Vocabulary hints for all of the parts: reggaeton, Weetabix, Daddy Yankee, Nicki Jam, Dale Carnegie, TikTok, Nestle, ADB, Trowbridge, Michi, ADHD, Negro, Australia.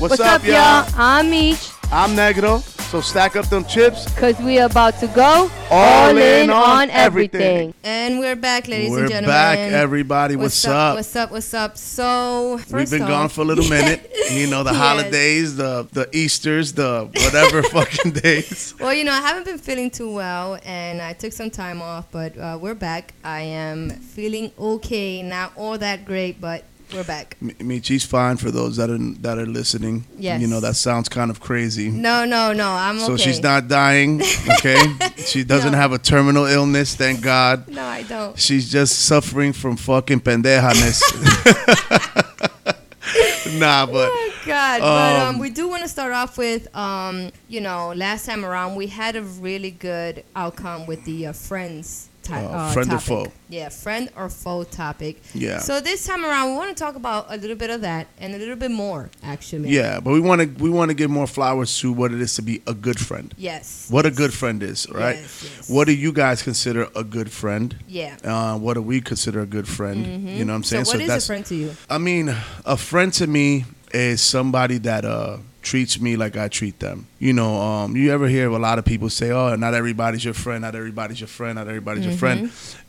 What's up, y'all? I'm Michi. I'm Negro. So stack up them chips, because we're about to go all in on everything. And we're back, ladies and gentlemen. We're back, everybody. What's up? What's up? So first we've been gone for a little minute. You know, the holidays, the Easters, the whatever fucking days. Well, you know, I haven't been feeling too well, and I took some time off, but we're back. I am feeling okay. Not all that great, but we're back. Michi's fine for those that are listening. Yes. You know, that sounds kind of crazy. No. I'm okay. So she's not dying, okay? She doesn't have a terminal illness, thank God. No, I don't. She's just suffering from fucking pendejaness. Nah, but... Oh, God. But we do want to start off with, you know, last time around, we had a really good outcome with the friends friend topic. Or foe. Yeah, friend or foe topic. Yeah. So this time around, we want to talk about a little bit of that and a little bit more, actually. Yeah, but we want to give more flowers to what it is to be a good friend. Yes. What a good friend is, right? Yes. What do you guys consider a good friend? Yeah. What do we consider a good friend? Mm-hmm. You know what I'm saying? So what is a friend to you? I mean, a friend to me is somebody that... treats me like I treat them. You know, you ever hear a lot of people say, oh, not everybody's your friend.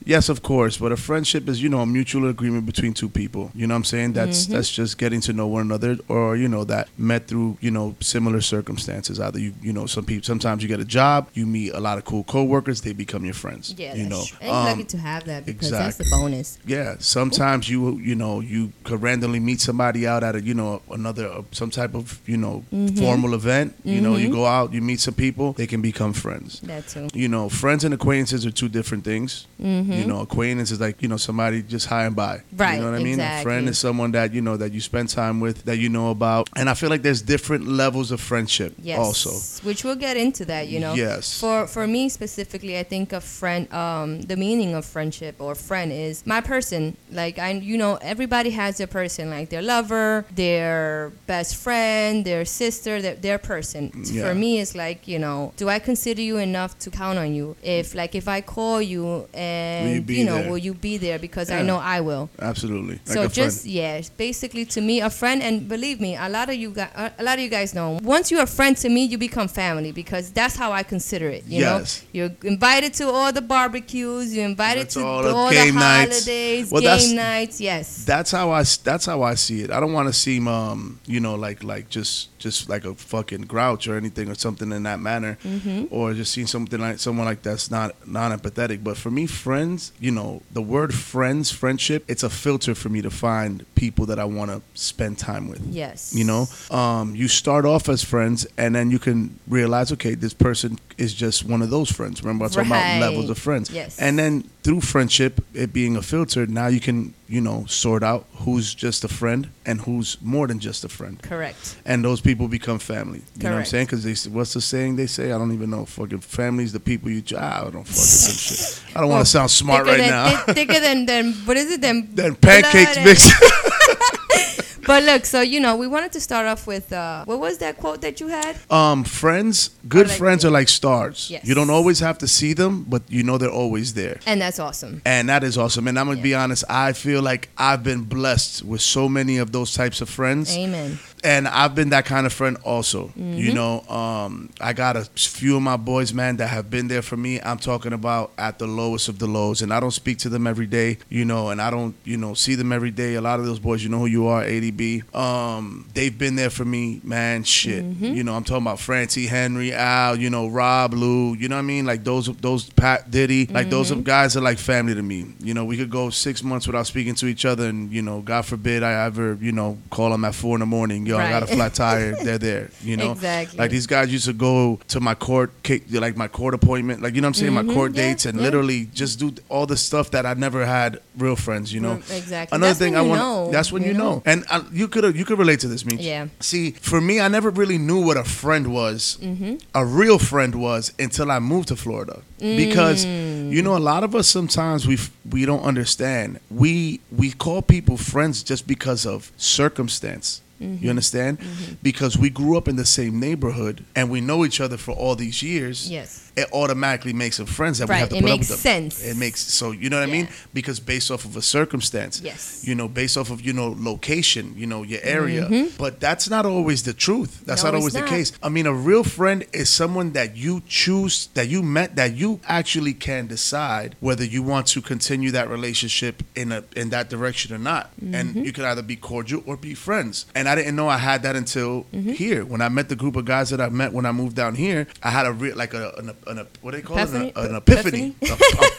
Yes, of course, but a friendship is, you know, a mutual agreement between two people. You know what I'm saying? That's just getting to know one another, or, you know, that met through, you know, similar circumstances. Either, you know, some people, sometimes you get a job, you meet a lot of cool coworkers, they become your friends. Yeah, you know. And you're lucky to have that, because that's the bonus. Yeah, sometimes you know, you could randomly meet somebody out at a, you know, another, some type of, you know, formal event. You know, you go out, you meet some people, they can become friends. That's true. You know, friends and acquaintances are two different things. You know, acquaintance is like, you know, somebody just high and by. Right. You know what I mean? Exactly. A friend is someone that, you know, that you spend time with, that you know about. And I feel like there's different levels of friendship also. Which we'll get into that, you know. Yes. For me specifically, I think a friend, the meaning of friendship or friend is my person. Like, you know, everybody has their person, like their lover, their best friend, their sister, their person. Yeah. For me, it's like, you know, do I consider you enough to count on you? If I call you and... will you be there? Because I know I will. Absolutely. So basically to me, a friend, and believe me, a lot of you guys know, once you're a friend to me, you become family, because that's how I consider it. You know, you're invited to all the barbecues, you're invited to all the holidays, game nights. Yes. That's how I see it. I don't want to seem, you know, like just like a fucking grouch or anything or something in that manner, or just seeing something like someone like that's not empathetic. But for me, friends, you know, the word friends, friendship, it's a filter for me to find people that I want to spend time with. Yes. You know, you start off as friends, and then you can realize, okay, this person is just one of those friends. Remember, I was talking about levels of friends. Yes. And then through friendship, it being a filter, now you can, you know, sort out who's just a friend and who's more than just a friend. Correct. And those people become family. You know what I'm saying? Because what's the saying they say? I don't even know. Fucking family's the people you... I don't fucking shit. I don't want to sound smart right now. Thicker than... What is it? Than pancakes mixed... But look, so, you know, we wanted to start off with, what was that quote that you had? Friends, friends are like stars. Yes. You don't always have to see them, but you know they're always there. And that's awesome. And that is awesome. And I'm going to be honest, I feel like I've been blessed with so many of those types of friends. Amen. And I've been that kind of friend also. You know, I got a few of my boys, man, that have been there for me. I'm talking about at the lowest of the lows. And I don't speak to them every day, you know, and I don't, you know, see them every day. A lot of those boys, you know who you are, ADB. They've been there for me, man, shit. You know, I'm talking about Francie, Henry, Al, you know, Rob, Lou, you know what I mean? Like those Pat, Diddy, like those guys are like family to me. You know, we could go 6 months without speaking to each other, and, you know, God forbid I ever, you know, call them at 4 a.m. Yo, I got a flat tire. They're there, you know. Exactly. Like these guys used to go to my court appointment, like, you know what I'm saying, my court dates, and literally just do all the stuff that I never had real friends, you know. Exactly. Another thing I want. That's when you know. And you could relate to this, Michi. Yeah. See, for me, I never really knew what a friend was, a real friend was, until I moved to Florida. Because you know, a lot of us sometimes we don't understand. We call people friends just because of circumstance. Mm-hmm. You understand? Mm-hmm. Because we grew up in the same neighborhood and we know each other for all these years. Yes. It automatically makes them friends that we have to put up with them. Right, it makes sense. It makes, so you know what I mean? Because based off of a circumstance. Yes. You know, based off of, you know, location, you know, your area. Mm-hmm. But that's not always the truth. That's no, not always the case. I mean, a real friend is someone that you choose, that you met, that you actually can decide whether you want to continue that relationship in that direction or not. Mm-hmm. And you can either be cordial or be friends. And I didn't know I had that until here. When I met the group of guys that I met when I moved down here, I had a real, like an what do they call it? An epiphany.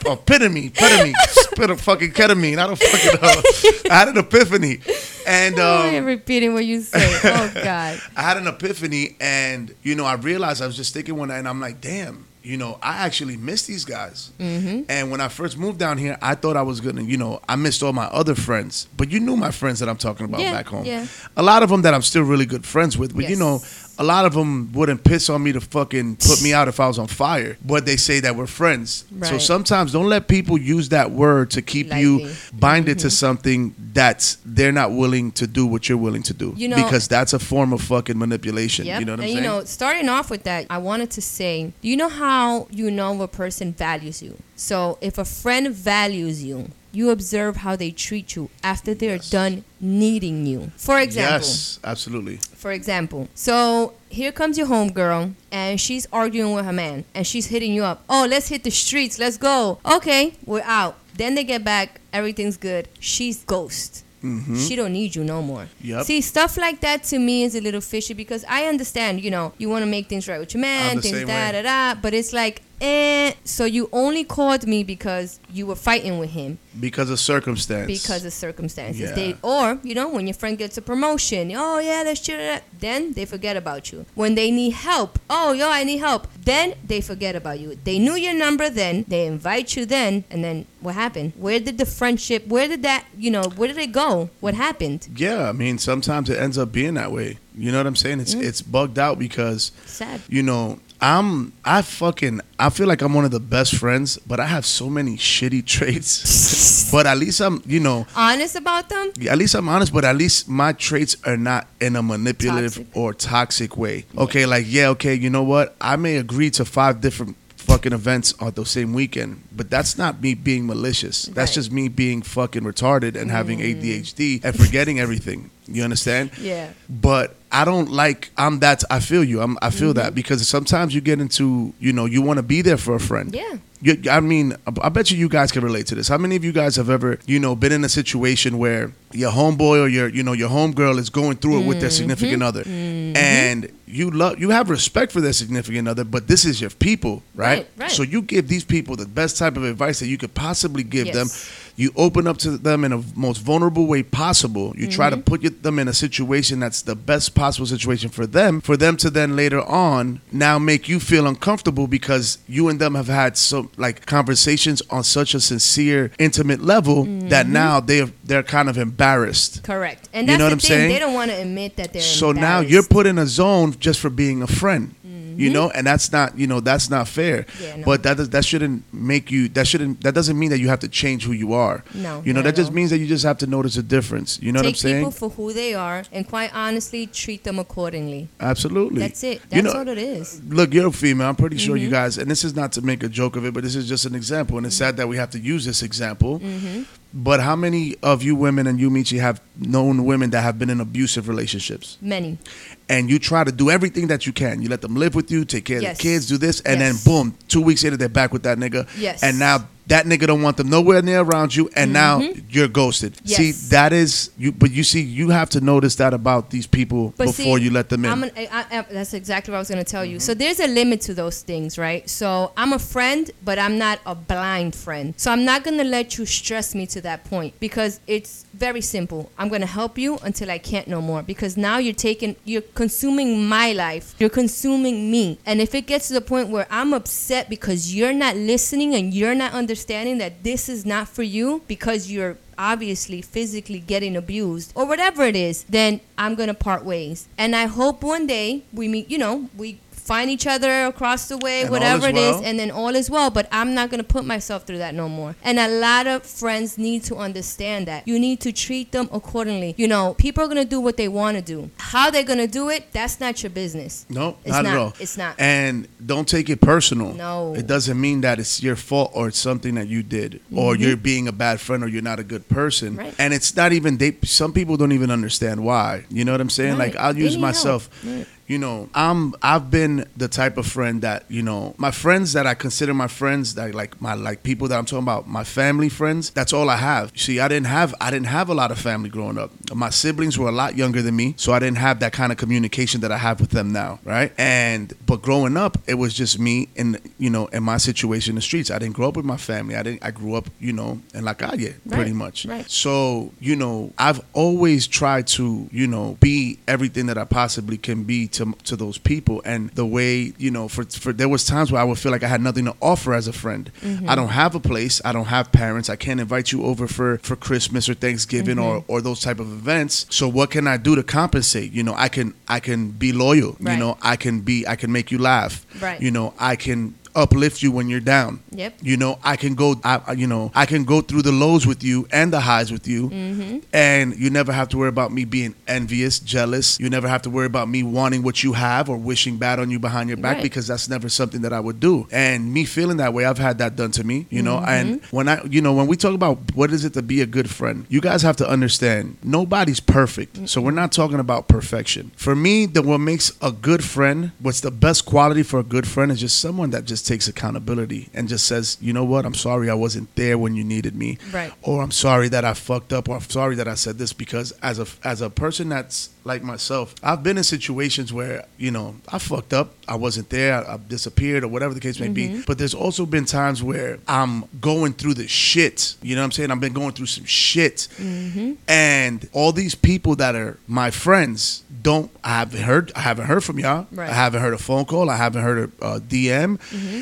Epitome. Spit a fucking ketamine. I don't fucking know. I had an epiphany. And I'm repeating what you say. Oh God. I had an epiphany, and you know, I realized I was just thinking one night, and I'm like, damn. You know, I actually miss these guys. Mm-hmm. And when I first moved down here, I thought I was going to, you know, I missed all my other friends. But you knew my friends that I'm talking about back home. Yeah. A lot of them that I'm still really good friends with. But, you know, a lot of them wouldn't piss on me to fucking put me out if I was on fire. But they say that we're friends. Right. So sometimes don't let people use that word to keep you binded to something that they're not willing to do what you're willing to do. You know, because that's a form of fucking manipulation. Yep. You know what I'm saying? And, you know, starting off with that, I wanted to say, you know how you know a person values you. So if a friend values you, you observe how they treat you after they're done needing you. For example. Yes, absolutely. For example. So here comes your homegirl and she's arguing with her man and she's hitting you up. Oh, let's hit the streets. Let's go. Okay, we're out. Then they get back. Everything's good. She's ghost. Mm-hmm. She don't need you no more. Yep. See, stuff like that to me is a little fishy because I understand, you know, you want to make things right with your man, things da-da-da, but it's like, so you only called me because you were fighting with him. Because of circumstance. Because of circumstances. Yeah. Or, you know, when your friend gets a promotion, oh, yeah, that's true. Then they forget about you. When they need help, oh, yo, I need help. Then they forget about you. They knew your number then. They invite you then. And then what happened? Where did the friendship, where did it go? What happened? Yeah, I mean, sometimes it ends up being that way. You know what I'm saying? It's bugged out because, sad. You know, I feel like I'm one of the best friends, but I have so many shitty traits. But at least I'm, you know, honest about them? Yeah, at least I'm honest, but at least my traits are not in a manipulative or toxic way. Yeah. Okay, you know what? I may agree to 5 different fucking events on the same weekend, but that's not me being malicious. That's just me being fucking retarded and having ADHD and forgetting everything. You understand? Yeah. But I feel you. I feel that because sometimes you get into, you know, you want to be there for a friend. Yeah. I mean, I bet you guys can relate to this. How many of you guys have ever, you know, been in a situation where your homeboy or your, you know, your homegirl is going through it with their significant other, and you have respect for their significant other, but this is your people, right? Right. So you give these people the best type of advice that you could possibly give them. You open up to them in a most vulnerable way possible. You try to put them in a situation that's the best possible situation for them to then later on now make you feel uncomfortable because you and them have had so like conversations on such a sincere, intimate level that now they're kind of embarrassed. Correct. And that's the thing. They don't want to admit that they're embarrassed. So now you're put in a zone just for being a friend. You know, and that's not fair. Yeah, no. But that doesn't mean that you have to change who you are. No. You know, that just means that you just have to notice a difference. You know what I'm saying? Take people for who they are and quite honestly treat them accordingly. Absolutely. That's it. That's all it is. Look, you're a female. I'm pretty sure you guys, and this is not to make a joke of it, but this is just an example. And it's sad that we have to use this example. Mm-hmm. But how many of you women and you, Michi, have known women that have been in abusive relationships? Many. And you try to do everything that you can. You let them live with you, take care of the kids, do this, and then boom, 2 weeks later they're back with that nigga. Yes. And now that nigga don't want them nowhere near around you, and now you're ghosted. Yes. See, that is you. But you see, you have to notice that about these people before you let them in. That's exactly what I was going to tell you. So there's a limit to those things, right? So I'm a friend, but I'm not a blind friend. So I'm not going to let you stress me to that point because it's very simple. I'm going to help you until I can't no more because now you're consuming my life. You're consuming me. And if it gets to the point where I'm upset because you're not listening and you're not understanding that this is not for you because you're obviously physically getting abused or whatever it is, then I'm going to part ways. And I hope one day we meet, you know, we find each other across the way, and whatever it is, and then all is well. But I'm not going to put myself through that no more. And a lot of friends need to understand that. You need to treat them accordingly. You know, people are going to do what they want to do. How they're going to do it, that's not your business. No, it's not at all. It's not. And don't take it personal. No. It doesn't mean that it's your fault or it's something that you did, or you're being a bad friend or you're not a good person. Right. And it's not even, some people don't even understand why. You know what I'm saying? Right. Like, I'll use myself. Right. You know, I've been the type of friend that, you know, my friends that I consider my friends, that like people that I'm talking about, my family friends, that's all I have. See, I didn't have a lot of family growing up. My siblings were a lot younger than me, so I didn't have that kind of communication that I have with them now, right? But growing up, it was just me and, you know, and my situation in the streets. I didn't grow up with my family. I grew up, you know, in La Calle, pretty much. Right. So, you know, I've always tried to, you know, be everything that I possibly can be to those people. And the way, you know, for there was times where I would feel like I had nothing to offer as a friend. Mm-hmm. I don't have a place, I don't have parents, I can't invite you over for Christmas or Thanksgiving or those type of events. So what can I do to compensate? You know, I can be loyal, you know, I can make you laugh, you know, I can uplift you when you're down. Yep. You know, I can go through the lows with you and the highs with you, and you never have to worry about me being envious, jealous. You never have to worry about me wanting what you have or wishing bad on you behind your back, because that's never something that I would do. And me feeling that way, I've had that done to me, you know. And when we talk about what is it to be a good friend, you guys have to understand nobody's perfect. So we're not talking about perfection. For me, what makes a good friend, what's the best quality for a good friend, is just someone that just takes accountability and just says, you know what, I'm sorry I wasn't there when you needed me, or I'm sorry that I fucked up, or I'm sorry that I said this. Because as a person that's like myself, I've been in situations where, you know, I fucked up, I wasn't there, I disappeared, or whatever the case may be. But there's also been times where I'm going through the shit, you know what I'm saying? I've been going through some shit, and all these people that are my friends I haven't heard from y'all. I haven't heard a phone call, I haven't heard a DM,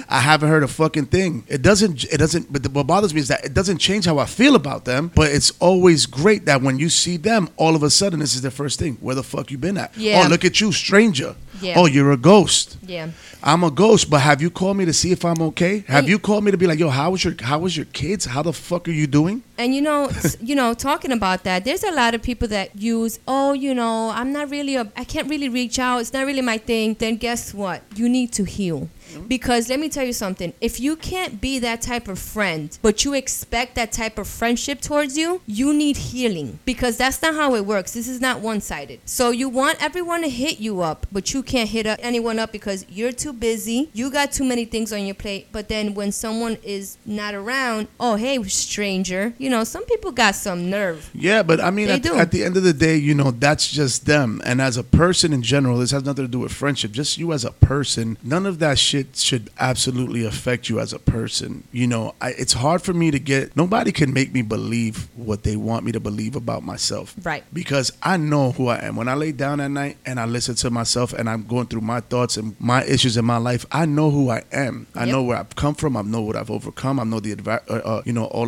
I haven't heard a fucking thing. It doesn't. But what bothers me is that it doesn't change how I feel about them. But it's always great that when you see them, all of a sudden this is their first thing: where the fuck you been at? Yeah. Oh, look at you, stranger. Yeah. Oh, you're a ghost. Yeah. I'm a ghost, but have you called me to see if I'm okay? Have you called me to be like, yo, how was your kids? How the fuck are you doing? And you know, talking about that, there's a lot of people that use, oh, you know, I'm not really I can't really reach out, it's not really my thing. Then guess what? You need to heal. Because let me tell you something, if you can't be that type of friend, but you expect that type of friendship towards you, you need healing, because that's not how it works. This is not one-sided. So you want everyone to hit you up, but you can't hit anyone up because you're too busy, you got too many things on your plate. But then when someone is not around, oh, hey, stranger, you know, some people got some nerve. Yeah, but I mean, at the end of the day, you know, that's just them. And as a person in general, this has nothing to do with friendship, just you as a person. None of that shit should absolutely affect you as a person. You know, it's hard for me to get, nobody can make me believe what they want me to believe about myself. Right. Because I know who I am. When I lay down at night and I listen to myself and I'm going through my thoughts and my issues in my life, I know who I am. I know where I've come from. I know what I've overcome. I know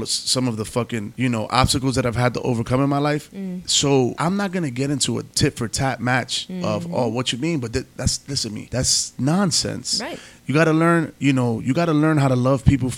some of the fucking, you know, obstacles that I've had to overcome in my life. So I'm not going to get into a tit for tat match of, oh, what you mean? But that's nonsense. Right. You got to learn, you know, how to love people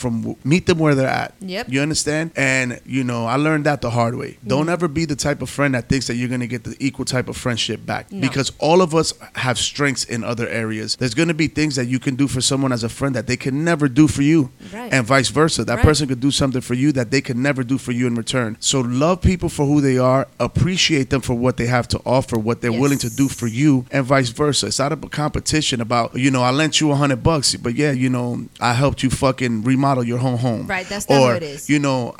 meet them where they're at. Yep. You understand? And, you know, I learned that the hard way. Don't ever be the type of friend that thinks that you're going to get the equal type of friendship back. No. Because all of us have strengths in other areas. There's going to be things that you can do for someone as a friend that they can never do for you. Right. And vice versa. That person could do something for you that they can never do for you in return. So love people for who they are. Appreciate them for what they have to offer, what they're willing to do for you, and vice versa. It's not a competition about, you know, I lent you $100. But yeah, you know, I helped you fucking remodel your home. Right, that's not what it is. You know,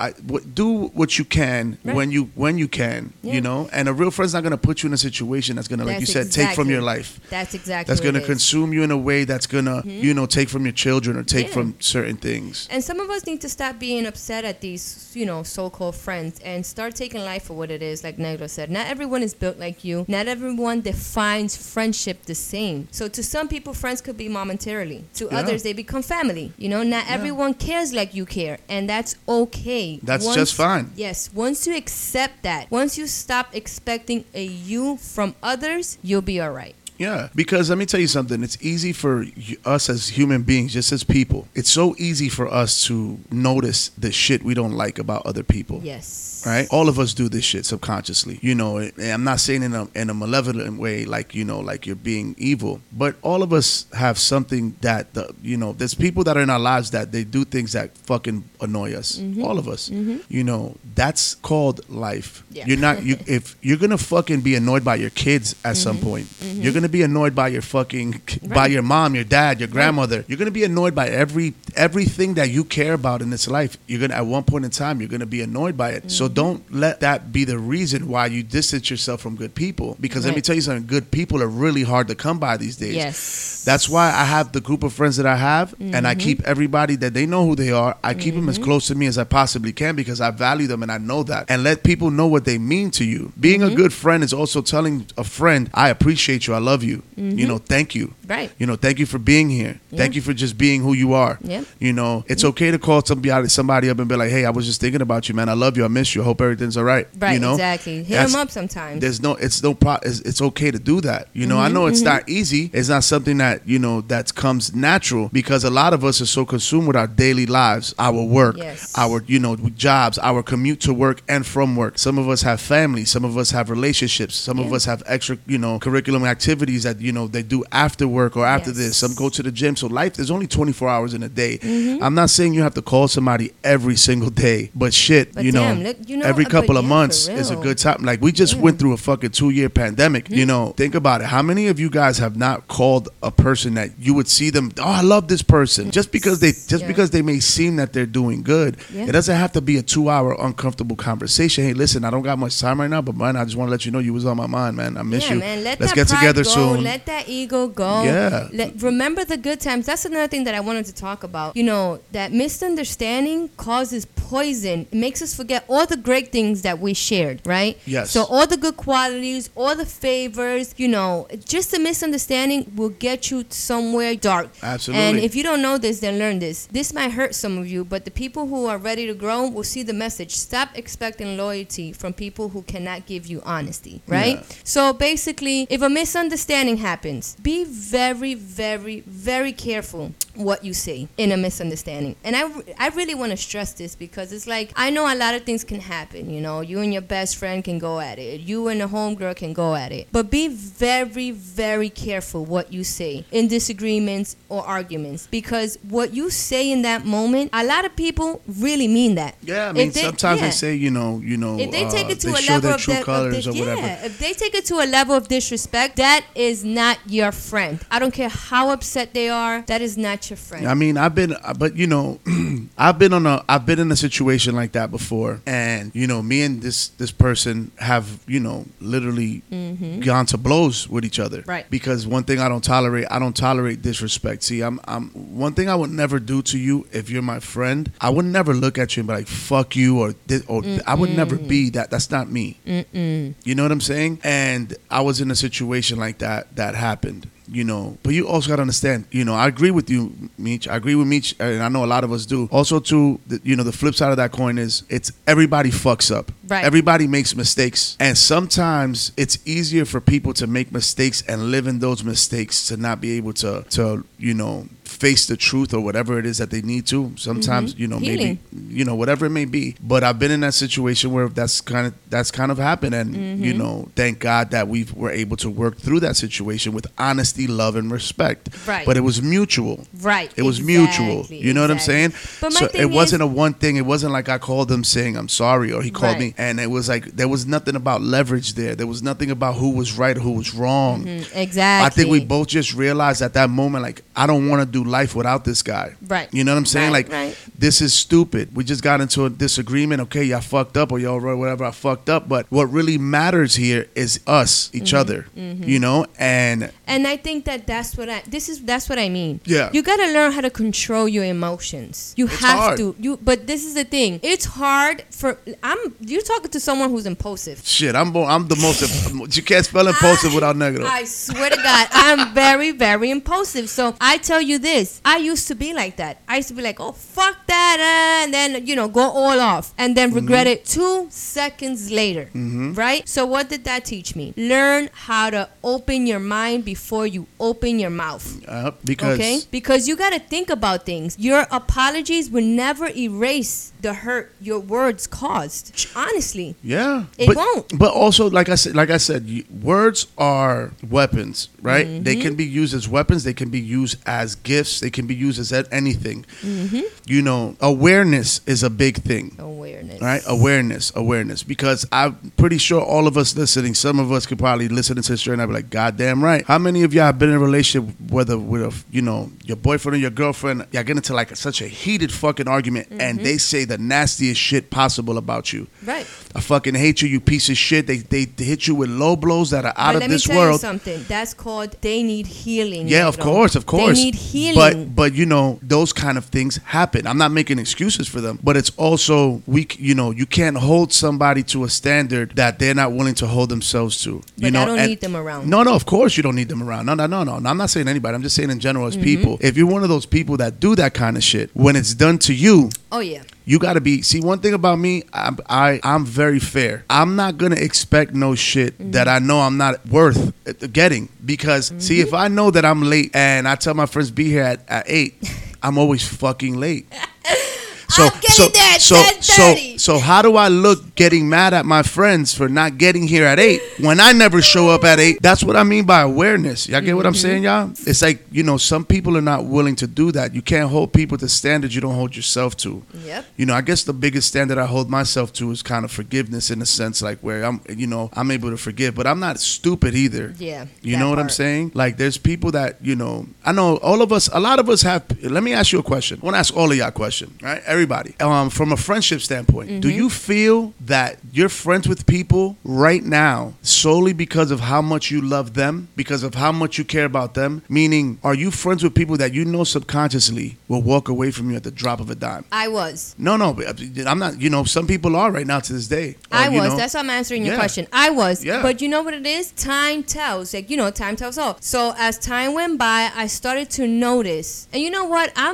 do what you can when you can, you know. And a real friend's not going to put you in a situation that's going to, like you said, take from your life. That's exactly what it is. That's going to consume you in a way that's going to, you know, take from your children or take from certain things. And some of us need to stop being upset at these, you know, so-called friends and start taking life for what it is, like Negro said. Not everyone is built like you. Not everyone defines friendship the same. So to some people, friends could be momentarily. To others, they become family. You know, not everyone cares like you care, and that's okay. That's just fine. Yes, once you accept that, once you stop expecting a you from others, you'll be all right. Yeah, because let me tell you something. It's easy for us as human beings, just as people. It's so easy for us to notice the shit we don't like about other people. Yes. Right? All of us do this shit subconsciously. You know, and I'm not saying in a malevolent way, like, you know, like you're being evil. But all of us have something that, you know, there's people that are in our lives that they do things that fucking annoy us. Mm-hmm. All of us. Mm-hmm. You know, that's called life. Yeah. You're not, if you're going to fucking be annoyed by your kids at mm-hmm. some point, mm-hmm. you're going to be annoyed by your fucking, right. by your mom, your dad, your grandmother. Right. You're going to be annoyed by everything that you care about in this life. You're going to, at one point in time, you're going to be annoyed by it. Mm-hmm. So don't let that be the reason why you distance yourself from good people. Because let me tell you something, good people are really hard to come by these days. Yes. That's why I have the group of friends that I have, mm-hmm. and I keep everybody that they know who they are. I keep mm-hmm. them as close to me as I possibly can because I value them and I know that. And let people know what they mean to you. Being mm-hmm. a good friend is also telling a friend, I appreciate you, I love you. Mm-hmm. You know, thank you. Right. You know, thank you for being here. Yeah. Thank you for just being who you are. Yeah. You know, it's okay to call somebody up and be like, hey, I was just thinking about you, man. I love you. I miss you. I hope everything's all right. Right, you know? Exactly. Hit them up sometimes. It's okay to do that. You know, mm-hmm, I know it's mm-hmm. not easy. It's not something that, you know, that comes natural because a lot of us are so consumed with our daily lives, our work, our, you know, jobs, our commute to work and from work. Some of us have families. Some of us have relationships. Some of us have extra, you know, curriculum activities that, you know, they do after work or after this. Some go to the gym. So life, there's only 24 hours in a day. Mm-hmm. I'm not saying you have to call somebody every single day, but shit, but every couple of months is a good time. Like, we just went through a fucking 2-year pandemic. Mm-hmm. You know, think about it. How many of you guys have not called a person that you would see them, oh, I love this person, just because they may seem that they're doing good. Yeah. It doesn't have to be a 2-hour uncomfortable conversation. Hey, listen, I don't got much time right now, but man, I just want to let you know you was on my mind, man. I miss you. Man. Let's get together soon. Let that ego go. Yeah. Remember the good times. That's another thing that I wanted to talk about. You know, that misunderstanding causes poison. It makes us forget all the great things that we shared, right? Yes. So all the good qualities, all the favors, you know, just a misunderstanding will get you somewhere dark. Absolutely. And if you don't know this, then learn this. This might hurt some of you, but the people who are ready to grow will see the message. Stop expecting loyalty from people who cannot give you honesty, right? Yeah. So basically, if a misunderstanding happens, be very, very, very careful what you say in a misunderstanding. And I really want to stress this because it's like, I know a lot of things can happen, you know. You and your best friend can go at it. You and a homegirl can go at it. But be very, very careful what you say in disagreements or arguments, because what you say in that moment, a lot of people really mean that. Yeah, I mean, sometimes they say, you know, if they take it to a level of true colors or whatever. Yeah, if they take it to a level of disrespect, that is not your friend. I don't care how upset they are. That is not your friend. I mean, I've been in a situation like that before, and you know, me and this person have, you know, literally mm-hmm. gone to blows with each other, right? Because one thing I don't tolerate disrespect. See, I'm one thing I would never do to you if you're my friend. I would never look at you and be like, fuck you, or mm-mm. I would never be that. That's not me. Mm-mm. You know what I'm saying? And I was in a situation like that happened. You know, but you also got to understand, you know, I agree with you, Meech. I agree with Meech, and I know a lot of us do. Also, too, you know, the flip side of that coin is it's everybody fucks up. Right. Everybody makes mistakes. And sometimes it's easier for people to make mistakes and live in those mistakes to not be able to you know, face the truth or whatever it is that they need to. Sometimes, mm-hmm. you know, healing. Maybe, you know, whatever it may be. But I've been in that situation where that's kind of happened. And, mm-hmm. you know, thank God that we were able to work through that situation with honesty, love, and respect. Right. But it was mutual. Right. It was mutual. You know what I'm saying? But so it wasn't a one thing. It wasn't like I called him saying I'm sorry or he called me. And it was like there was nothing about leverage there. There was nothing about who was right or who was wrong. Mm-hmm. Exactly. I think we both just realized at that moment, like, I don't want to do life without this guy. Right. You know what I'm saying? Right, like, this is stupid. We just got into a disagreement. Okay, y'all fucked up or y'all whatever, I fucked up. But what really matters here is us, each mm-hmm. other. Mm-hmm. You know? And I think that's what I mean. Yeah. You gotta learn how to control your emotions. You have to. But this is the thing. It's hard for talking to someone who's impulsive. Shit, I'm the most. You can't spell impulsive without Negro. I swear to God, I'm very, very impulsive. So I tell you this, I used to be like that. I used to be like, oh, fuck that, and then, you know, go all off, and then regret it 2 seconds later, right? So what did that teach me? Learn how to open your mind before you open your mouth. Because you got to think about things. Your apologies will never erase the hurt your words caused. Honestly. Yeah. It won't. But also, like I said, words are weapons, right? They can be used as weapons. They can be used as gifts. They can be used as anything. You know, awareness is a big thing. Awareness. Because I'm pretty sure all of us listening, some of us could probably listen to this history and I'd be like, goddamn right. How many of y'all have been in a relationship, whether with your boyfriend or your girlfriend, y'all get into like such a heated fucking argument and they say the nastiest shit possible about you. Right. I fucking hate you, you piece of shit. They hit you with low blows that are out of this world. Let me tell you something. That's called, they need healing. Yeah, of course. They need healing. But you know, those kind of things happen. I'm not making excuses for them, but it's also you can't hold somebody to a standard that they're not willing to hold themselves to. I don't need them around. No, of course you don't need them around. No. I'm not saying anybody. I'm just saying in general as people. If you're one of those people that do that kind of shit, when it's done to you, oh yeah. You got to be... See, one thing about me, I'm very fair. I'm not going to expect no shit that I know I'm not worth getting. Because, see, if I know that I'm late and I tell my friends be here at 8, I'm always fucking late. So how do I look getting mad at my friends for not getting here at 8 when I never show up at 8? That's what I mean by awareness. Y'all get what I'm saying, y'all? It's like, some people are not willing to do that. You can't hold people to standards you don't hold yourself to. Yep. I guess the biggest standard I hold myself to is kind of forgiveness, in a sense, like where I'm able to forgive, but I'm not stupid either. Yeah. You know what I'm saying? Like there's people that, I know all of us, a lot of us have, let me ask you a question. I want to ask all of y'all a question, right? Everybody. From a friendship standpoint, do you feel that you're friends with people right now solely because of how much you love them, because of how much you care about them? Meaning, are you friends with people that you know subconsciously will walk away from you at the drop of a dime? I was. No, I'm not. Some people are right now to this day. That's how I'm answering your question. I was. Yeah. But you know what it is? Time tells. Like, time tells all. So as time went by, I started to notice. And you know what? I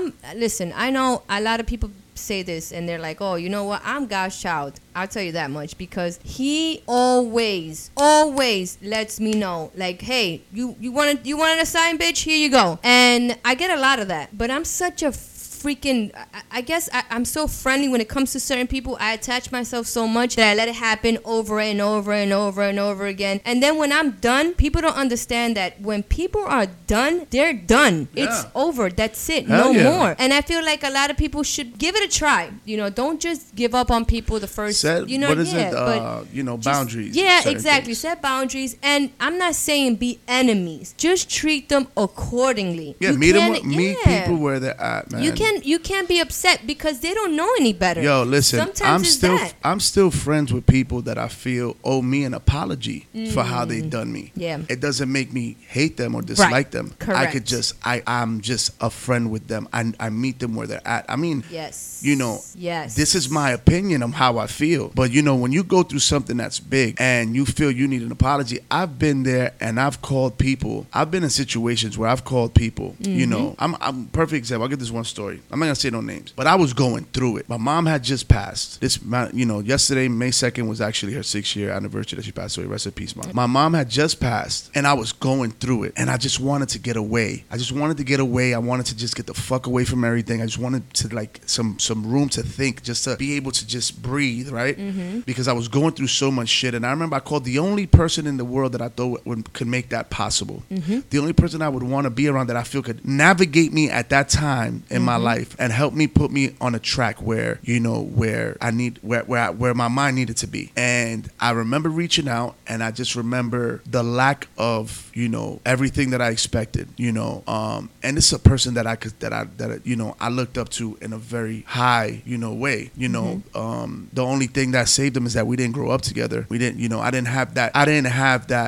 know a lot of people say this and they're like, oh, you know what, I'm God's child. I'll tell you that much, because he always lets me know, like, hey, you wanted a sign, bitch, here you go. And I get a lot of that, but I'm such a freaking, I guess I'm so friendly when it comes to certain people. I attach myself so much that I let it happen over and over and over and over again. And then when I'm done, people don't understand that when people are done, they're done. Yeah. It's over. That's it. No more. And I feel like a lot of people should give it a try. Don't just give up on people the first. Boundaries. Yeah, exactly. Things. Set boundaries. And I'm not saying be enemies. Just treat them accordingly. Yeah, meet people where they're at, man. You can't be upset because they don't know any better. Yo, listen, I'm still friends with people that I feel owe me an apology for how they done me. Yeah. It doesn't make me hate them or dislike them. Correct. I'm just a friend with them. I meet them where they're at. I mean, this is my opinion on how I feel. But when you go through something that's big and you feel you need an apology, I've been there and I've called people. I've been in situations where I've called people. I'm perfect example. I'll give this one story. I'm not gonna say no names, but I was going through it. My mom had just passed. Yesterday, May 2nd was actually her 6-year anniversary that she passed away. Rest in peace, mom. My mom had just passed, and I was going through it, and I just wanted to get away. I wanted to just get the fuck away from everything. I just wanted to like some room to think, just to be able to just breathe, right? Because I was going through so much shit, and I remember I called the only person in the world that I thought could make that possible. The only person I would want to be around that I feel could navigate me at that time in my life and help me put me on a track where my mind needed to be. And I remember reaching out, and I just remember the lack of everything that I expected. And it's a person that I looked up to in a very high way. The only thing that saved them is that we didn't grow up together. We didn't I didn't have that.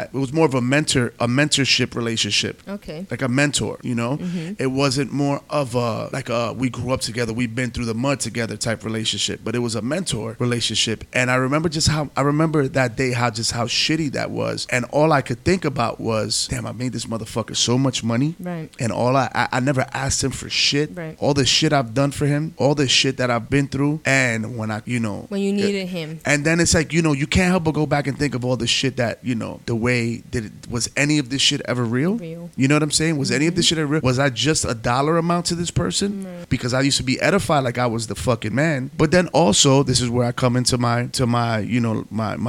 It was more of a mentorship relationship. Okay, like a mentor. It wasn't more of a we grew up together, we've been through the mud together type relationship, but it was a mentor relationship. And I remember that day how shitty that was. And all I could think about was, damn, I made this motherfucker so much money. Right. And all I never asked him for shit. Right. All the shit I've done for him, all the shit that I've been through. And when you needed him. And then it's like, you can't help but go back and think of all the shit that, the way that was any of this shit ever real? You know what I'm saying? Was any of this shit ever real? Was I just a dollar amount to this person? No. Because I used to be edified like I was the fucking man. But then also, this is where I come into my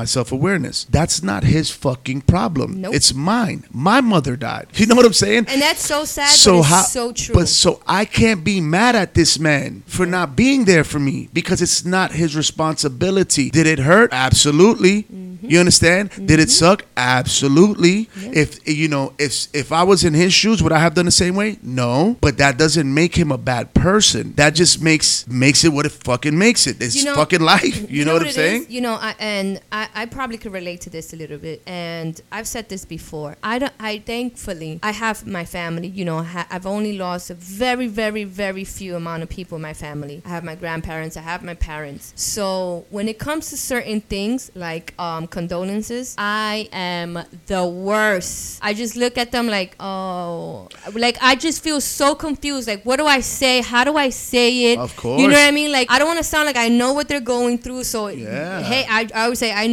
self-awareness. That's not his fucking problem. Nope. It's mine. My mother died. You know what I'm saying? And that's so sad, so but it's so true. But so I can't be mad at this man for not being there for me because it's not his responsibility. Did it hurt? Absolutely. Mm-hmm. You understand? Mm-hmm. Did it suck? Absolutely. Yeah. If I was in his shoes, would I have done the same way? No. But that doesn't make him a bad person. That just makes it what it fucking makes it. It's fucking life. You know what I'm saying? Is? I probably could relate to this a little bit. And I've said this before. Thankfully, I have my family. I've only lost a very, very, very few amount of people in my family. I have my grandparents. I have my parents. So when it comes to certain things like condolences, I am the worst. I just look at them like, oh, like I just feel so confused. Like, what do I say? How do I say it? Of course. You know what I mean? Like, I don't want to sound like I know what they're going through. So, hey, I would say, I don't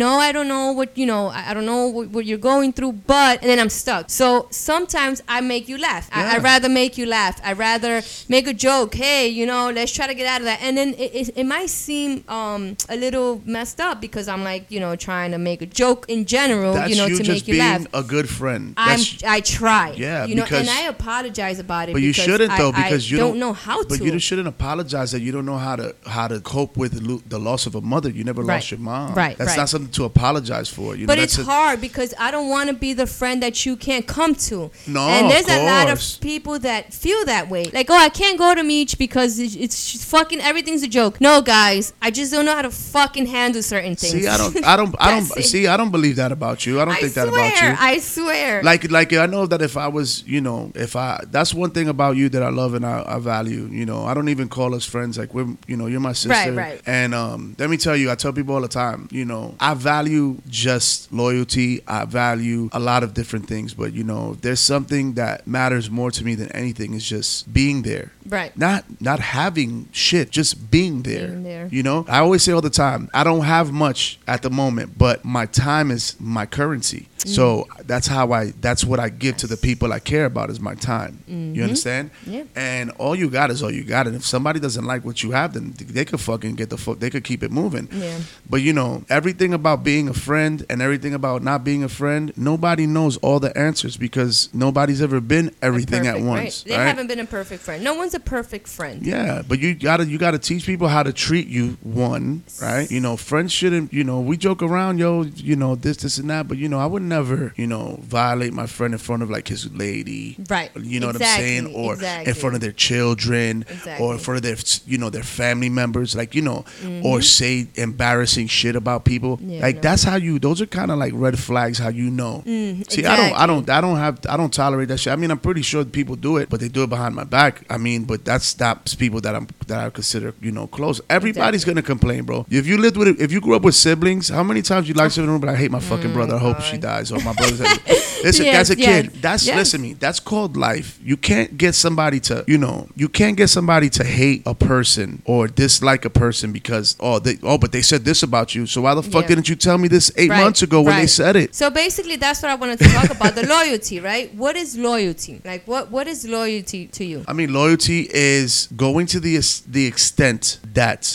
know what, I don't know what you're going through, but, and then I'm stuck. So sometimes I make you laugh. Yeah. I'd rather make you laugh. I'd rather make a joke. Hey, let's try to get out of that. And then it might seem a little messed up because I'm like, trying to make a joke in general, to make you laugh. That's you just being a good friend. I try. Yeah, because, and I apologize about it. But you shouldn't though, because you don't know how to. But you shouldn't apologize that you don't know how to cope with the loss of a mother. You never lost your mom. Right. That's not something to apologize for. But it's hard because I don't want to be the friend that you can't come to. No, and there's a lot of people that feel that way. Like, oh, I can't go to Meech because it's fucking everything's a joke. No, guys, I just don't know how to fucking handle certain things. See, I don't believe that about you. I don't think that about you. I swear. Like I know that if I was, that's one thing about you that I love and I value. I don't even call us friends. Like we're, you're my sister. Right. And let me tell you, I tell people all the time, I value just loyalty. I value a lot of different things, but there's something that matters more to me than anything is just being there. Right. Not having shit, just being there. I always say all the time, I don't have much at the moment, but my time is my currency. Mm-hmm. So that's what I give to the people I care about is my time. Mm-hmm. You understand? Yeah. And all you got is all you got. And if somebody doesn't like what you have, then they could fucking they could keep it moving. Yeah. But everything about being a friend and everything about not being a friend, nobody knows all the answers because nobody's ever been everything perfect, at once. Right? They haven't been a perfect friend. No one's a perfect friend. Yeah, but you gotta teach people how to treat you one, right? Friends shouldn't, we joke around, this and that, but I would never, violate my friend in front of like his lady. Right. You know what I'm saying? Or in front of their children or in front of their, their family members, like, or say embarrassing shit about people. Yeah, that's how those are kind of like red flags how you know. Mm, see, exactly. I don't tolerate that shit. I mean, I'm pretty sure people do it, but they do it behind my back. I mean, but that stops people that I consider, close. Everybody's gonna complain, bro. If you grew up with siblings, how many times you like sitting in the room, but I hate my fucking brother. I hope she dies or my brother's like, listen, that's a kid. That's listen to me. That's called life. You can't get somebody to, hate a person or dislike a person because but they said this about you. So why the fuck didn't you tell me this 8 months ago when they said it? So basically, that's what I wanted to talk about. The loyalty, right? What is loyalty? Like what is loyalty to you? I mean, loyalty is going to the extent that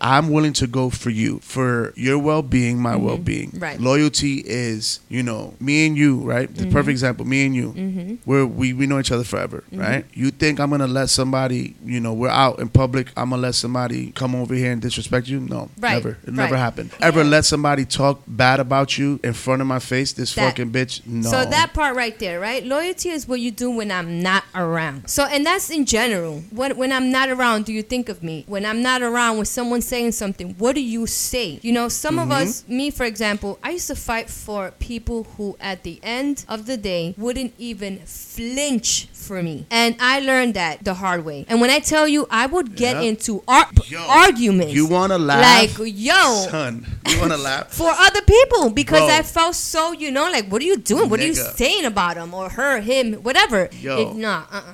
I'm willing to go for you, for your well-being, my well-being. Right. Loyalty is, me and you, right? The perfect example, me and you. Mm-hmm. We know each other forever, right? You think I'm going to let somebody, we're out in public, I'm going to let somebody come over here and disrespect you? No, never. It never happened. Yeah. Ever let somebody talk bad about you in front of my face, this fucking bitch? No. So that part right there, right? Loyalty is what you do when I'm not around. So, and that's in general. When I'm not around, do you think of me? When I'm not around, when someone's saying something, what do you say? Some of us, me for example, I used to fight for people who at the the end of the day wouldn't even flinch for me. And I learned that the hard way. And when I tell you, I would get into arguments. You want to laugh? Like, yo. Son, you want to laugh? For other people. Because I felt so, like, what are you doing? What are you saying about him or her, him, whatever? Yo.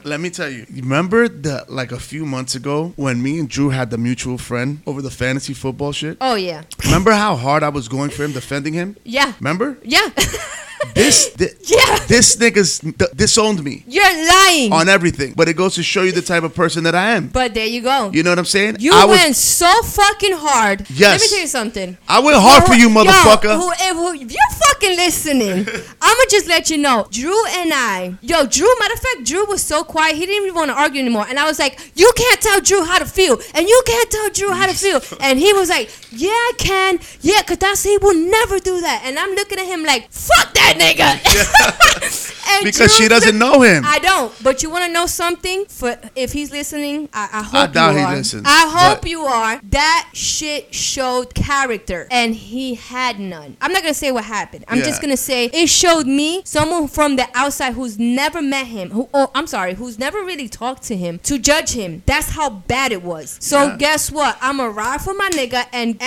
Let me tell you. Remember that, like, a few months ago when me and Drew had the mutual friend over the fantasy football shit? Oh, yeah. Remember how hard I was going for him, defending him? Yeah. Remember? Yeah. This nigga's disowned me. You're lying. On everything. But it goes to show you the type of person that I am. But there you go. You know what I'm saying? I went so fucking hard. Yes. Let me tell you something. I went hard for you, motherfucker. If you're fucking listening, I'm going to just let you know. Drew and I. Yo, Drew, matter of fact, Drew was so quiet. He didn't even want to argue anymore. And I was like, you can't tell Drew how to feel. And you can't tell Drew how to feel. And he was like, yeah, I can. Yeah, because he will never do that. And I'm looking at him like, fuck that. Nigga. Yeah. Because Drew, she doesn't know him. I don't. But you want to know something? For if he's listening, I hope I doubt you are. He listens, I hope you are. That shit showed character, and he had none. I'm not gonna say what happened. I'm just gonna say it showed me someone from the outside who's never met him, who's never really talked to him, to judge him. That's how bad it was. So guess what? I'ma ride for my nigga, and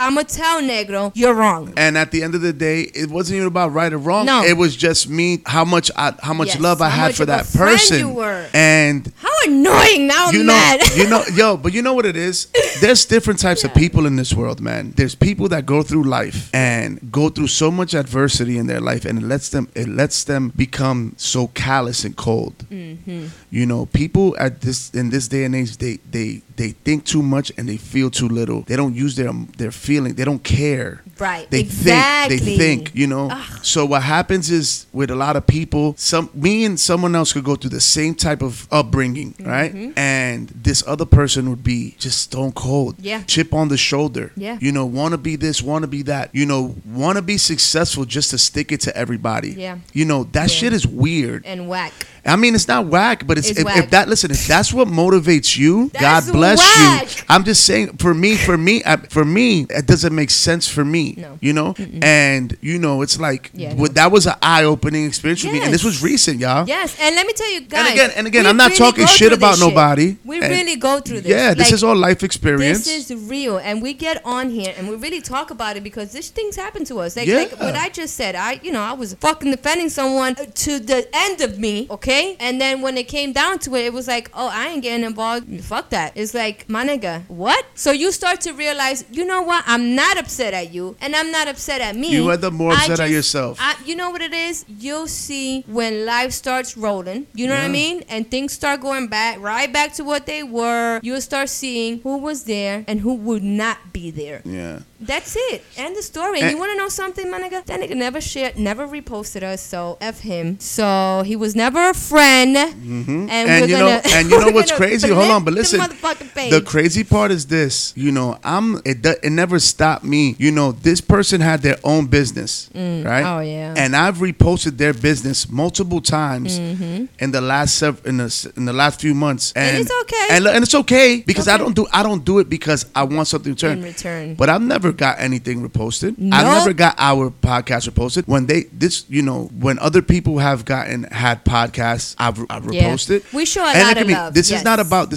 I'ma tell Negro you're wrong. And at the end of the day, it wasn't even about right or wrong. No. It was just me, how much love I had for that person. You were. And how annoying. Now I'm mad. But you know what it is? There's different types of people in this world, man. There's people that go through life and go through so much adversity in their life, and it lets them become so callous and cold. Mm-hmm. You know, people in this day and age, they think too much and they feel too little. They don't use their feeling. They don't care. Right. They think, you know. Ugh. So what happens is, with a lot of people, me and someone else could go through the same type of upbringing, mm-hmm. right? And this other person would be just stone cold. Yeah. Chip on the shoulder. Yeah. You know, want to be this, want to be that. You know, want to be successful just to stick it to everybody. Yeah. You know, that shit is weird. And whack. I mean, it's not whack, but if that's what motivates you, God bless you. I'm just saying, for me, it doesn't make sense for me. No. You know, mm-mm. And you know, it's like that was an eye-opening experience for me, and this was recent, y'all. Yes, and let me tell you guys. And again, I'm not really talking shit about nobody. We really go through this. Yeah, this is all life experience. This is real, and we get on here and we really talk about it because these things happen to us. Like what I just said, I was fucking defending someone to the end of me. Okay. And then when it came down to it was like, oh, I ain't getting involved. Fuck that. It's like, my nigga, what? So you start to realize, you know what? I'm not upset at you, and I'm not upset at me. You are the more upset at yourself. You know what it is? You'll see when life starts rolling. You know what I mean? And things start going right back to what they were. You'll start seeing who was there and who would not be there. Yeah. That's it. End the story. And you want to know something, my nigga? That nigga never shared, never reposted us, so F him. So he was never a friend. Mm-hmm. And you know what's crazy? Hold on, but listen. The crazy part is this. You know, it never stopped me. You know, this person had their own business, right? Oh, yeah. And I've reposted their business multiple times in the last last few months. And it's okay. And it's okay because I don't do it because I want something in return. But I've never got anything reposted. Nope. I never got our podcast reposted. When other people have had podcasts, I've reposted. We show a lot of love. This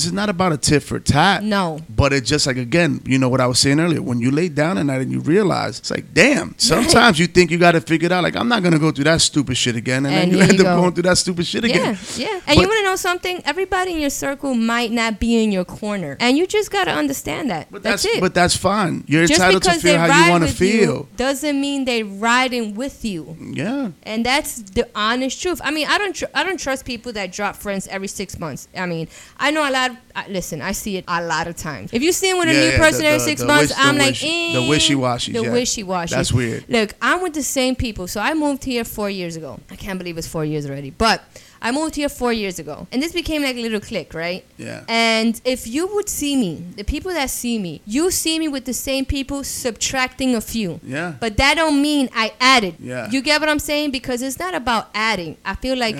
is not about a tit for tat. No, but it's just like, again, you know what I was saying earlier. When you lay down at night and you realize, it's like, damn. Sometimes you think you got it figured out. Like, I'm not gonna go through that stupid shit again, and then you end up going through that stupid shit again. Yeah. And you want to know something? Everybody in your circle might not be in your corner, and you just gotta understand that. But that's it. But that's fine. You're entitled to feel how you want to feel. Doesn't mean they riding with you. Yeah. And that's the honest truth. I mean, I don't trust people that drop friends every 6 months. I mean, I know a lot. Listen, I see it a lot of times. If you see with a new person every 6 months, I'm like, the wishy-washy. The wishy-washy. That's weird. Look, I'm with the same people. So I moved here 4 years ago. I can't believe it's 4 years already, but. I moved here 4 years ago, and this became like a little clique, right? Yeah. And if you would see me, the people that see me, you see me with the same people subtracting a few. Yeah. But that don't mean I added. Yeah. You get what I'm saying? Because it's not about adding. I feel like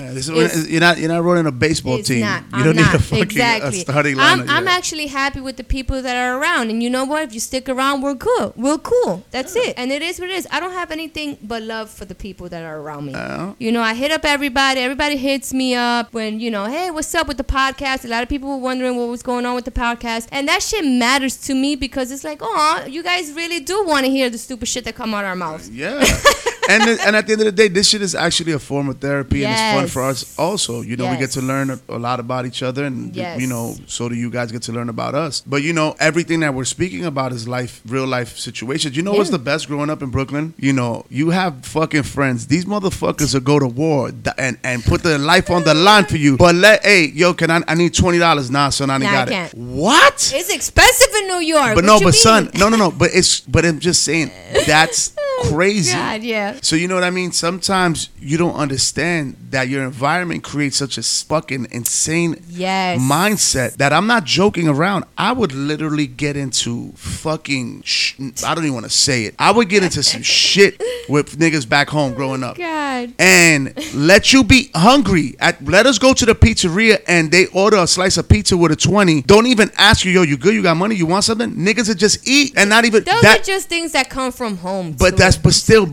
You're not running a baseball team. You don't need a fucking starting lineup. I'm actually happy with the people that are around, and you know what? If you stick around, we're good. We're cool. That's it. And it is what it is. I don't have anything but love for the people that are around me. I hit up everybody. Everybody hits me up when, hey, what's up with the podcast? A lot of people were wondering what was going on with the podcast, and that shit matters to me because it's like, oh, you guys really do want to hear the stupid shit that come out of our mouths. Yeah. And at the end of the day, this shit is actually a form of therapy, and it's fun for us also. We get to learn a lot about each other, and so do you guys get to learn about us. But everything that we're speaking about is life, real life situations. What's the best growing up in Brooklyn? You have fucking friends. These motherfuckers will go to war and put their life on the line for you. But I need $20 now, son. I ain't got it. What? It's expensive in New York. But I'm just saying that's crazy. God, yeah. So you know what I mean? Sometimes you don't understand that your environment creates such a fucking insane mindset that I'm not joking around. I would literally get into fucking I don't even want to say it. I would get into some shit with niggas back home growing up. God. And let you be hungry. Let us go to the pizzeria and they order a slice of pizza with a 20. Don't even ask you, yo, you good? You got money? You want something? Niggas would just eat and not even. Those are just things that come from home. But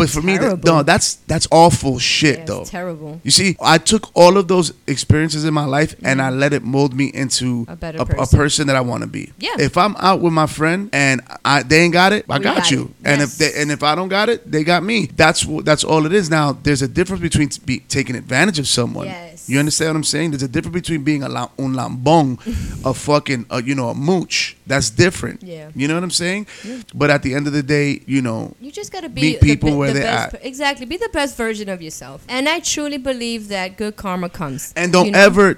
for me, that's awful shit, though. It's terrible. You see, I took all of those experiences in my life and I let it mold me into a better person that I want to be. Yeah. If I'm out with my friend and they ain't got it, I got you. Yes. And if I don't got it, they got me. That's all it is. Now, there's a difference between taking advantage of someone. Yes. You understand what I'm saying? There's a difference between being un lambong, a fucking, a mooch. That's different. Yeah. You know what I'm saying? Yeah. But at the end of the day, you just got to meet people where they're at. Exactly. Be the best version of yourself. And I truly believe that good karma comes. And don't ever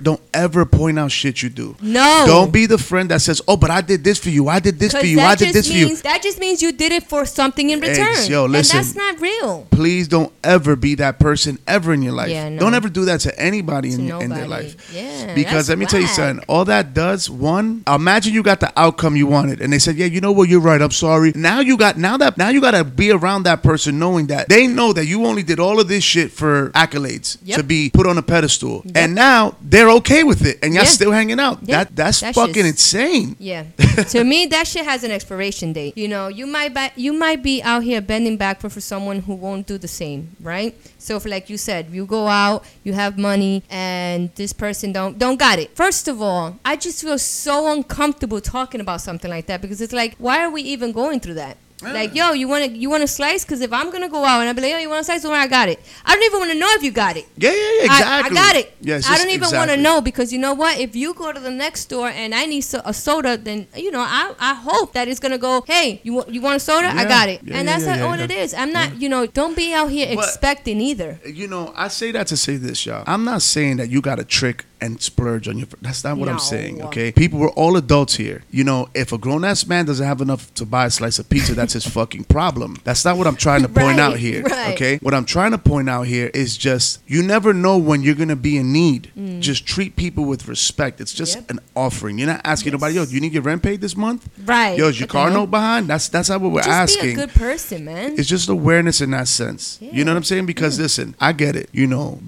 point out shit you do. No. Don't be the friend that says, oh, but I did this for you. I did this for you. I did this for you. That just means you did it for something in return. Listen, and that's not real. Please don't ever be that person ever in your life. Yeah, no. Don't ever do that to anybody in their life. Yeah. Because let me tell you something. All that does, imagine you got the outcome you wanted. And they said, yeah, you know what? You're right. I'm sorry. Now you got to be around that person knowing that they know that you only did all of this shit for accolades to be put on a pedestal. Yep. And now they're okay with it. And y'all still hanging out. Yeah. That's fucking insane. Yeah. To me, that shit has an expiration date. You might be out here bending backward for someone who won't do the same, right? So if, like you said, you go out, you have money, and this person don't got it. First of all, I just feel so uncomfortable talking about something like that because it's like, why are we even going through that? Like, yo, you want to slice? Because if I'm going to go out and I'll be like, yo, you want to slice? Well, I got it. I don't even want to know if you got it. Yeah, exactly. I got it. Yes, I don't even want to know because you know what? If you go to the next store and I need a soda, then, I hope that it's going to go, hey, you want a soda? Yeah. I got it. Yeah, and that's all it is. I'm not, don't be out here expecting either. I say that to say this, y'all. I'm not saying that you got a trick and splurge on your... That's not what I'm saying, okay? People, we're all adults here. If a grown-ass man doesn't have enough to buy a slice of pizza, that's his fucking problem. That's not what I'm trying to point out here, okay? What I'm trying to point out here is just, you never know when you're going to be in need. Just treat people with respect. It's just an offering. You're not asking nobody, yo, do you need your rent paid this month? Right. Yo, is your car note behind? That's not what we're asking. Just be a good person, man. It's just awareness in that sense. Yeah. You know what I'm saying? Because, listen, I get it.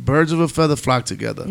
Birds of a feather flock together.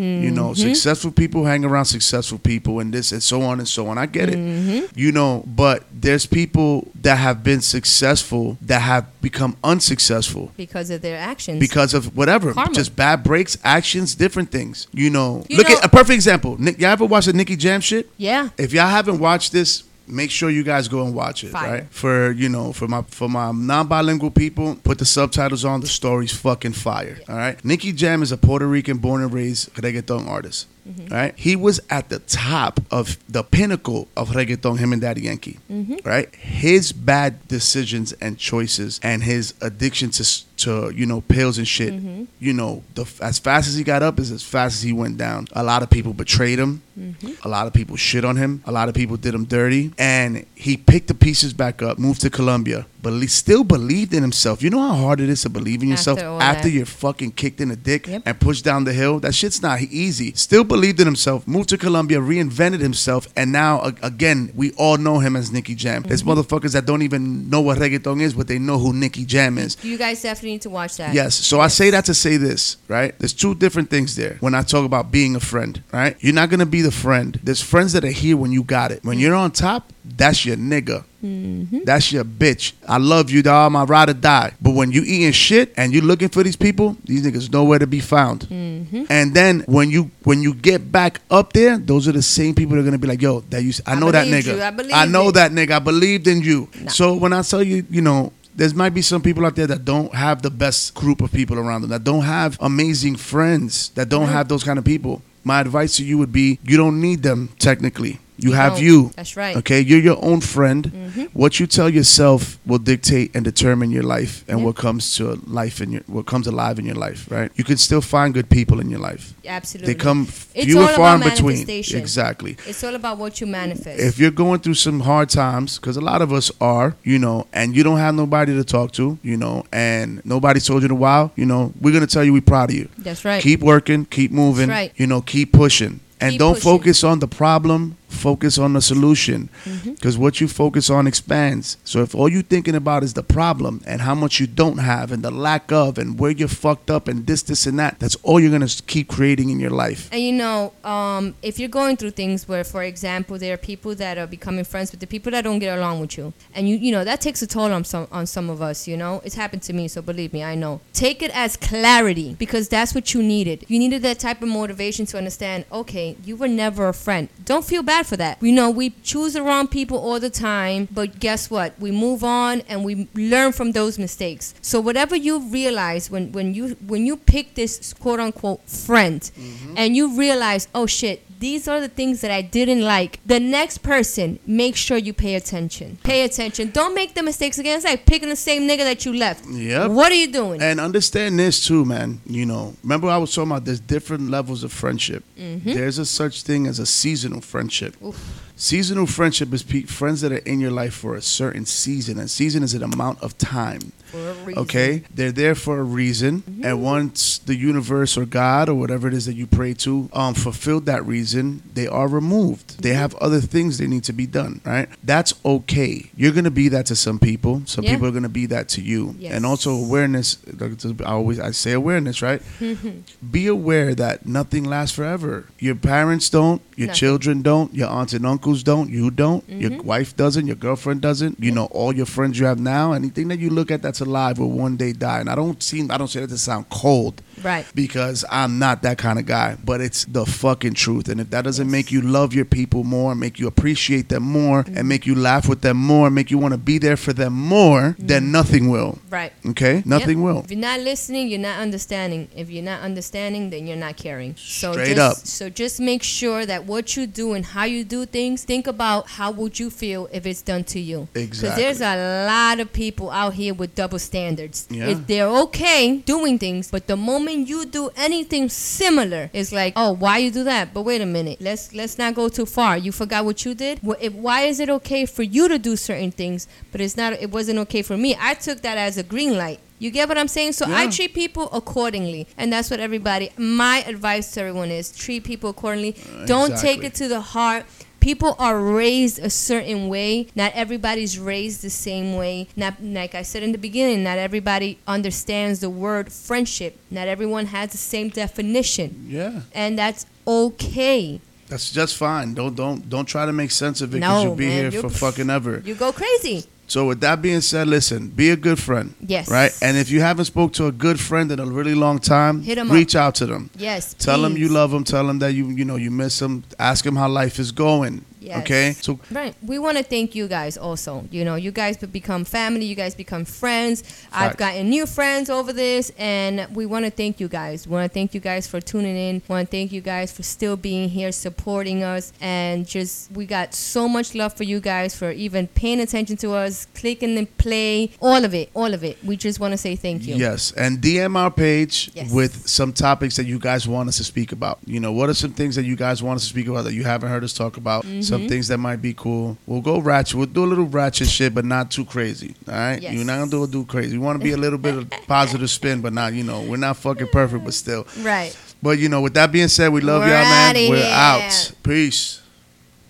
Success. Successful people hang around successful people and this and so on and so on. I get it. But there's people that have been successful that have become unsuccessful because of their actions. Because of whatever. Karma. Just bad breaks, actions, different things. Look at a perfect example. Y'all ever watch the Nicki Jam shit? Yeah. If y'all haven't watched this, make sure you guys go and watch it, fire. Right? For my non-bilingual people, put the subtitles on. The story's fucking fire, all right? Nicki Jam is a Puerto Rican born and raised reggaeton artist. Mm-hmm. Right, he was at the top of the pinnacle of reggaeton, him and Daddy Yankee. Mm-hmm. Right, his bad decisions and choices and his addiction to pills and shit. Mm-hmm. As fast as he got up is as fast as he went down. A lot of people betrayed him. Mm-hmm. A lot of people shit on him. A lot of people did him dirty, and he picked the pieces back up, moved to Colombia. but still believed in himself. You know how hard it is to believe in yourself after you're fucking kicked in the dick and pushed down the hill? That shit's not easy. Still believed in himself, moved to Colombia, reinvented himself, and now, again, we all know him as Nicki Jam. Mm-hmm. There's motherfuckers that don't even know what reggaeton is, but they know who Nicki Jam is. You guys definitely need to watch that. Yes. So I say that to say this, right? There's two different things there when I talk about being a friend, right? You're not going to be the friend. There's friends that are here when you got it. When you're on top, that's your nigga. Mm-hmm. That's your bitch. I love you, dog. My ride or die. But when you eating shit and you looking for these people, these niggas nowhere to be found. Mm-hmm. And then when you get back up there, those are the same people that are gonna be like, yo, that I know that nigga. I know that nigga. I believed in you. Nah. So when I tell you, you know, there might be some people out there that don't have the best group of people around them, that don't have amazing friends, that don't have those kind of people. My advice to you would be, you don't need them technically. You have you. That's right. Okay? You're your own friend. Mm-hmm. What you tell yourself will dictate and determine your life and what comes alive in your life, right? You can still find good people in your life. Absolutely. They come few and far in between. Exactly. It's all about what you manifest. If you're going through some hard times, because a lot of us are, you know, and you don't have nobody to talk to, you know, and nobody's told you in a while, you know, we're going to tell you we're proud of you. That's right. Keep working, keep moving, you know, keep pushing. And don't focus on the problem. Focus on the solution, because what you focus on expands. So if all you're thinking about is the problem and how much you don't have and the lack of and where you're fucked up and this and that, that's all you're going to keep creating in your life. And you know, if you're going through things where, for example, there are people that are becoming friends with the people that don't get along with you, and you know, that takes a toll on some of us, you know. It's happened to me, so believe me, I know. Take it as clarity, because that's what you needed. You needed that type of motivation to understand, okay, you were never a friend. Don't feel bad for that. You know, we choose the wrong people all the time, but guess what? We move on and we learn from those mistakes. So whatever you realize when you pick this quote unquote friend, and you realize, oh shit, these are the things that I didn't like, the next person, make sure you pay attention. Pay attention. Don't make the mistakes again. It's like picking the same nigga that you left. Yep. What are you doing? And understand this too, man. You know, remember I was talking about there's different levels of friendship. Mm-hmm. There's a such thing as a seasonal friendship. Oof. Seasonal friendship is friends that are in your life for a certain season. And season is an amount of time. For a reason. Okay? They're there for a reason. Mm-hmm. And once the universe or God or whatever it is that you pray to fulfilled that reason, they are removed. Mm-hmm. They have other things they need to be done, right? That's okay. You're going to be that to some people. Some people are going to be that to you. Yes. And also awareness. I say awareness, right? Be aware that nothing lasts forever. Your parents don't. Your children don't. Your aunts and uncles don't, you don't, your wife doesn't, your girlfriend doesn't, you know, all your friends you have now, anything that you look at that's alive will one day die. And I don't say that to sound cold, right? Because I'm not that kind of guy, but it's the fucking truth. And if that doesn't make you love your people more, make you appreciate them more, and make you laugh with them more, make you want to be there for them more, then nothing will. Right. Okay? Nothing will. If you're not listening, you're not understanding. If you're not understanding, then you're not caring. Straight up. So just make sure that what you do and how you do things, think about how would you feel if it's done to you. Exactly. Because there's a lot of people out here with double standards. Yeah. If they're okay doing things, but the moment you do anything similar, it's like, oh, why you do that? But wait a minute, let's not go too far. You forgot what you did. Why is it okay for you to do certain things, but it wasn't okay for me? I took that as a green light. You get what I'm saying? So I treat people accordingly. And that's what my advice to everyone is, treat people accordingly. Don't take it to the heart. People are raised a certain way. Not everybody's raised the same way. Not, like I said in the beginning, not everybody understands the word friendship. Not everyone has the same definition. Yeah. And that's okay. That's just fine. Don't try to make sense of it, because you'll be here for fucking ever. You go crazy. So with that being said, listen, be a good friend. Yes. Right? And if you haven't spoke to a good friend in a really long time, reach out to them. Yes, please. Tell them you love them. Tell them that you miss them. Ask them how life is going. Yes. Okay? So we want to thank you guys also. You know, you guys become family. You guys become friends. I've gotten new friends over this, and we want to thank you guys. We want to thank you guys for tuning in. We want to thank you guys for still being here, supporting us, and just we got so much love for you guys for even paying attention to us. Clicking and play, all of it. We just want to say thank you. Yes, and DM our page with some topics that you guys want us to speak about. You know, what are some things that you guys want us to speak about that you haven't heard us talk about? Some things that might be cool. We'll go ratchet. We'll do a little ratchet shit, but not too crazy. All right? Yes. You're not going to do crazy. You want to be a little bit of positive spin, but not, you know, we're not fucking perfect, but still. Right. But, you know, with that being said, we love y'all, man. We're out. Peace.